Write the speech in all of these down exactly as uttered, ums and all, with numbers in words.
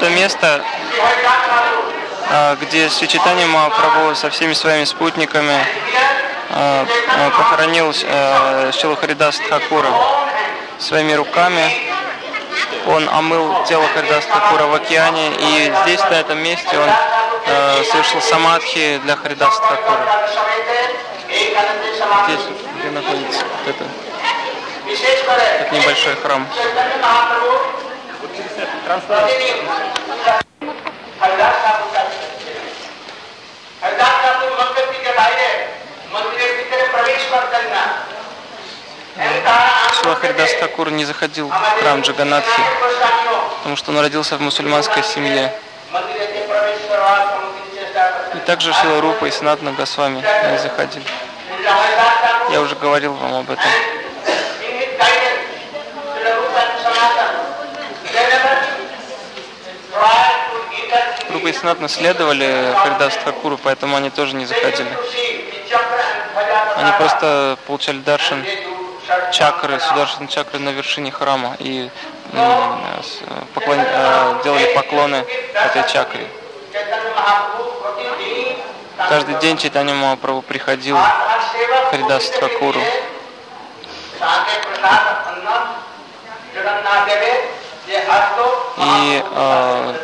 то место, где Шри Чайтанья Махапрабху со всеми своими спутниками похоронил Шрилу Харидас Тхакура. Своими руками он омыл тело Харидас Тхакура в океане, и здесь, на этом месте, он совершил самадхи для Харидас Тхакура. Здесь, где находится вот это, этот небольшой храм. Шрила Харидас Тхакур не заходил в храм Джаганнатхи, потому что он родился в мусульманской семье. И также Шрила Рупа и Санатан Госвами не заходили. Я уже говорил вам об этом. Рупа и Санатан следовали Харидас Тхакуру, поэтому они тоже не заходили. Они просто получали даршан чакры, сударшан чакры на вершине храма и поклон... делали поклоны этой чакре. Каждый день Чайтанья Махапрабху приходил к Харидас Тхакуру. И э,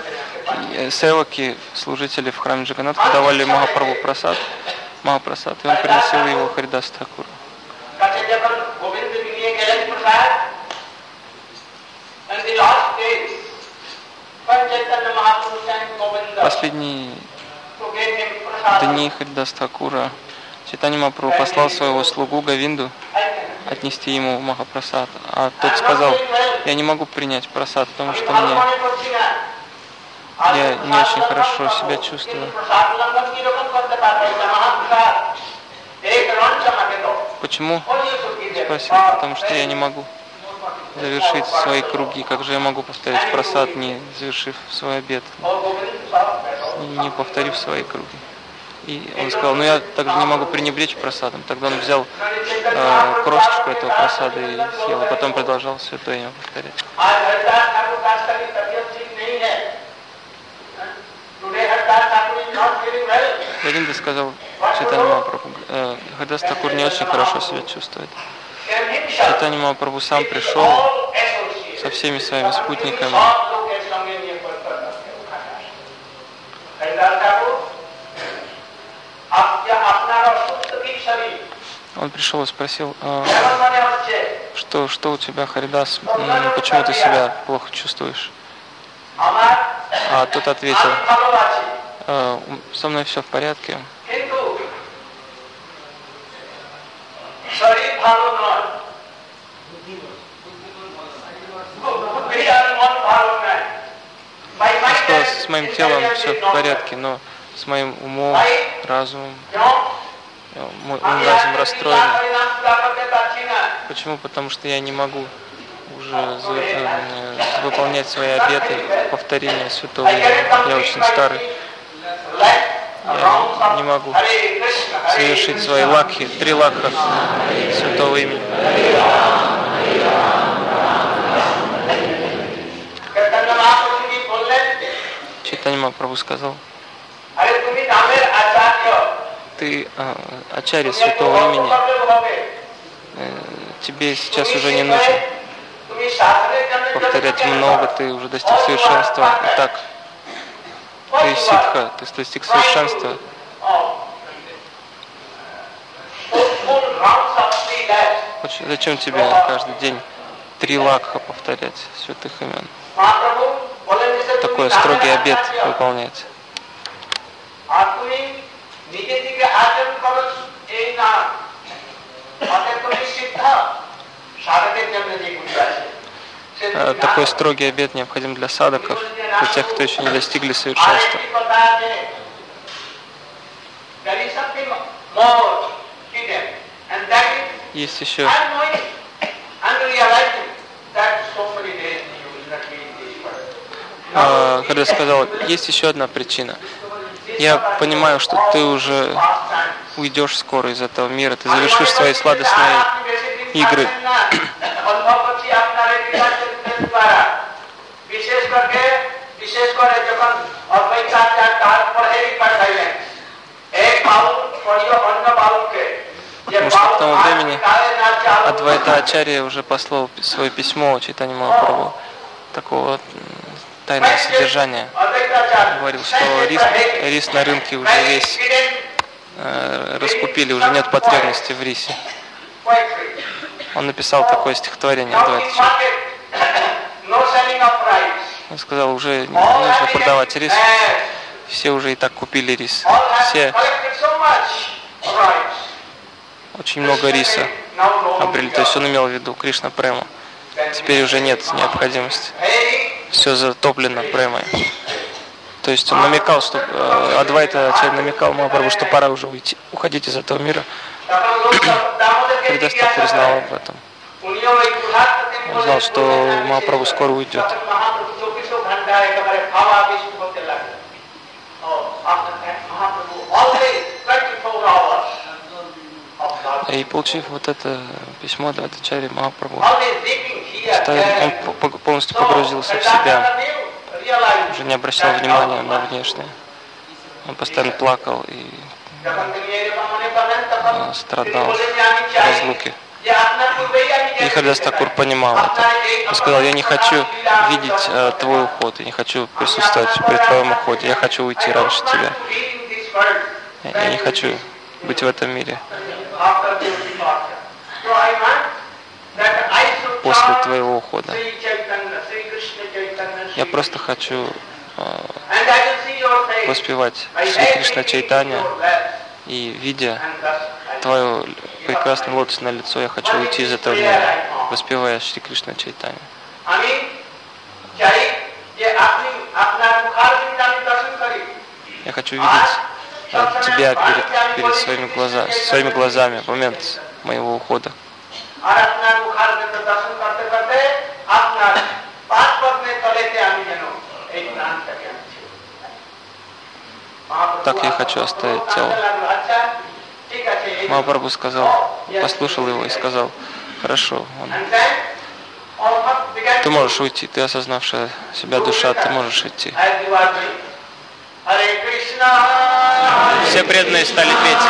севаки, служители в храме Джаганнатха, давали Махапрабху прасад, Махапрасад, и он приносил его Харидас Тхакуру. Последние дни Харидас Тхакура Чайтанья Махапрабху послал своего слугу Говинду отнести ему Махапрасад, а тот сказал: я не могу принять прасад, потому что мне я не очень хорошо себя чувствую. Почему? Спросил. Потому что я не могу завершить свои круги. Как же я могу повторить прасад, не завершив свой обед, не повторив свои круги? И он сказал: ну я также не могу пренебречь прасадом. Тогда он взял э, крошечку этого прасада и съел, а потом продолжал святое имя повторять. Говинда сказал Чайтанья Махапрабху: Харидас Тхакур не очень хорошо себя чувствует. Чайтанья Махапрабху сам пришел со всеми своими спутниками. Он пришел и спросил: что, что у тебя, Харидас, почему ты себя плохо чувствуешь? А тот ответил: со мной все в порядке, что с моим телом все в порядке, но с моим умом, разумом, мой ум, разум расстроен. Почему? Потому что я не могу уже выполнять свои обеты, повторения святого имени. Я очень старый. Я не могу совершить свои лакхи, три лакха святого имени. Чайтанья Махапрабху сказал: ты а, Ачарья святого имени, тебе сейчас уже не нужно повторять много, ты уже достиг совершенства. Итак, ты ситха, ты достиг совершенства. Зачем тебе каждый день три лакха повторять святых имен? Такой строгий обет выполнять. Такой строгий обет необходим для садаков, для тех, кто еще не достигли совершенства. Есть еще а, когда сказал, есть еще одна причина. Я понимаю, что ты уже уйдешь скоро из этого мира, ты завершишь свои сладостные игры. Потому что к тому времени Адвайта Ачарья уже послал свое письмо Чайтанье Махапрабху такого тайного содержания. Говорил, что рис, рис на рынке уже весь э, раскупили, уже нет потребности в рисе. Он написал такое стихотворение Адвайта Ачарья. Он сказал, уже не нужно продавать рис, все уже и так купили рис. Все очень много риса обрели, то есть он имел в виду Кришна Прему. Теперь уже нет необходимости. Все затоплено премой. То есть он намекал, что Адвайта Ачарья намекал Махапрабху, что пора уже уйти, уходить из этого мира. Хридастакур знал об этом. Он знал, что Махапрабху скоро уйдет. И получив вот это письмо от Ачарьи Махапрабху, он полностью погрузился в себя, уже не обращал внимания на внешнее. Он постоянно плакал и страдал в разлуке. И Харидас Тхакур понимал это. Он сказал, я не хочу видеть э, твой уход, я не хочу присутствовать при твоем уходе, я хочу уйти раньше тебя. Я, я не хочу быть в этом мире после твоего ухода. Я просто хочу э, воспевать Шри Кришна Чайтанья и, видя твое прекрасное лотосное лицо, я хочу уйти из этого мира, воспевая Шри Кришна Чайтанью. Я хочу видеть тебя перед, перед своими, глаза, своими глазами в момент моего ухода. Так я хочу оставить тело. Махапрабху сказал, послушал его и сказал, хорошо, он, ты можешь уйти, ты осознавшая себя душа, ты можешь идти. Все преданные стали петь.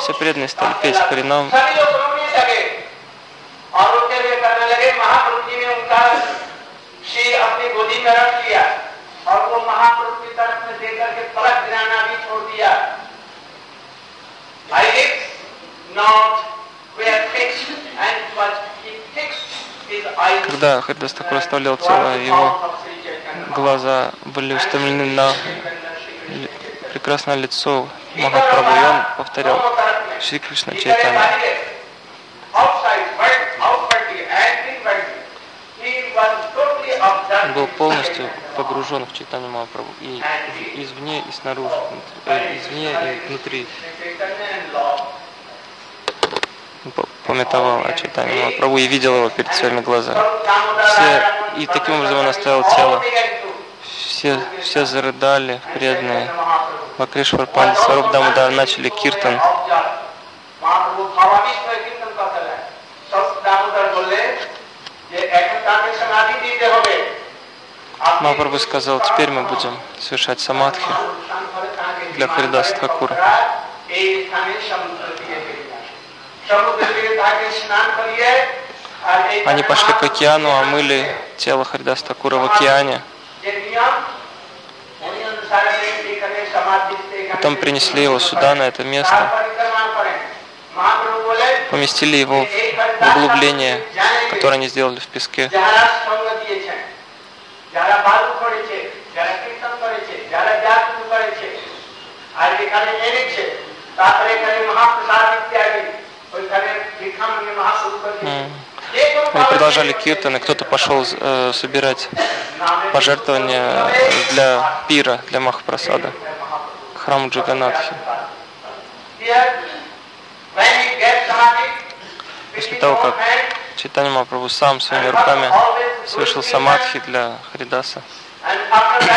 Все преданные стали петь Харинам. Когда Харидас Тхакур оставлял тело, его глаза были устремлены на прекрасное лицо Махапрабху, и он повторял Шри Кришна Чайтанья. Он был полностью погружен в Чайтанью Махапрабху, и извне, и снаружи, извне, и внутри. Он памятовал о Чайтанье Махапрабху и видел его перед своими глазами. Все, и таким образом он оставил тело. Все, все зарыдали, преданные. Вакрешвар Пандит, Сваруп начали киртан. Махапрабху сказал, теперь мы будем совершать самадхи для Харидаса Тхакура. Они пошли к океану, омыли тело Харидаса Тхакура в океане. Потом принесли его сюда, на это место, поместили его в углубление, которое они сделали в песке. Мы продолжали киртаны, кто-то пошел э, собирать пожертвования для пира, для Махапрасада, к храму Джаганнатхи. После того, как Чайтанья Махапрабху сам своими руками совершил самадхи для Харидаса.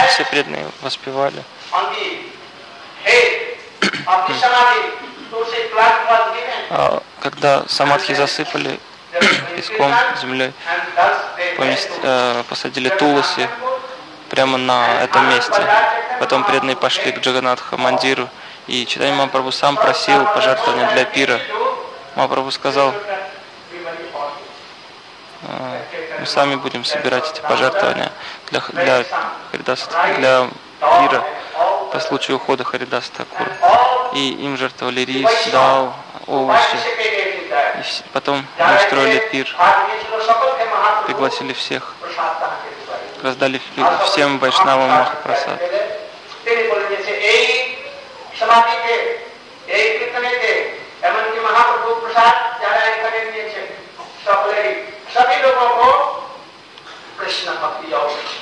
Все преданные воспевали. А когда самадхи засыпали песком, землей, помест, э, посадили туласи прямо на этом месте. Потом преданные пошли к Джаганнатха мандиру, и Чайтанья Махапрабху сам просил пожертвования для пира. Махапрабху сказал: мы сами будем собирать эти пожертвования для, для, Харидаса, для пира по случаю ухода Харидаса Тхакура. И им жертвовали рис, дал, овощи. И потом устроили пир, пригласили всех, раздали всем вайшнавам махапрасад.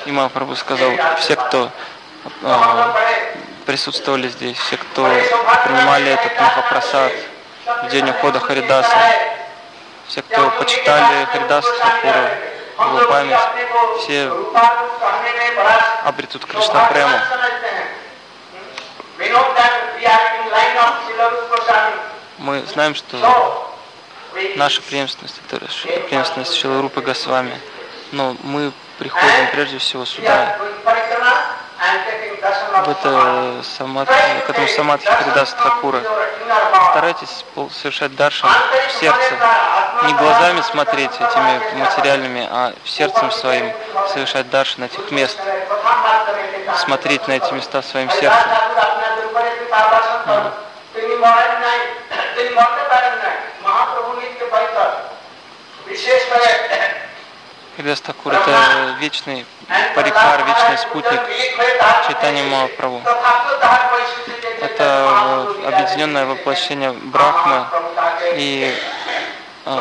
И Махапрабху сказал: все, кто э, присутствовали здесь, все, кто принимали этот махапрасад в день ухода Харидаса, все, кто почитали Харидаса Тхакура, его память, все обретут Кришна Прему. Мы знаем, что наша преемственность — это преемственность Шри Рупы Госвами, но мы приходим прежде всего сюда, в это самадхи, к этому самадхи Харидаса Тхакура. Старайтесь совершать даршан в сердце, не глазами смотреть этими материальными, а сердцем своим совершать даршан этих мест, смотреть на эти места своим сердцем. Харидас Тхакур — это вечный парикар, вечный спутник Чайтанья Махапрабху. Это объединенное воплощение Брахмы и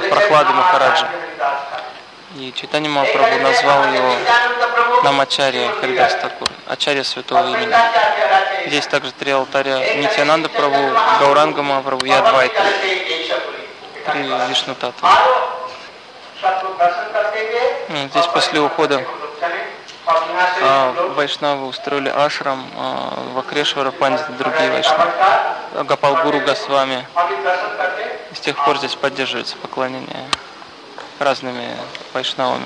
Прохлады Махараджа. И Чайтанья Махапрабху назвал его Намачарья Харидас Тхакур, Ачарья святого имени. Здесь также три алтаря: Нитянанда Праву, Гауранга Мааправу и Адвайта. Три Вишну Татвы. Здесь после ухода а, вайшнавы устроили ашрам а, Вакрешвара Пандит и другие вайшнавы, Гопал Гуру Госвами. С тех пор здесь поддерживается поклонение разными вайшнавами.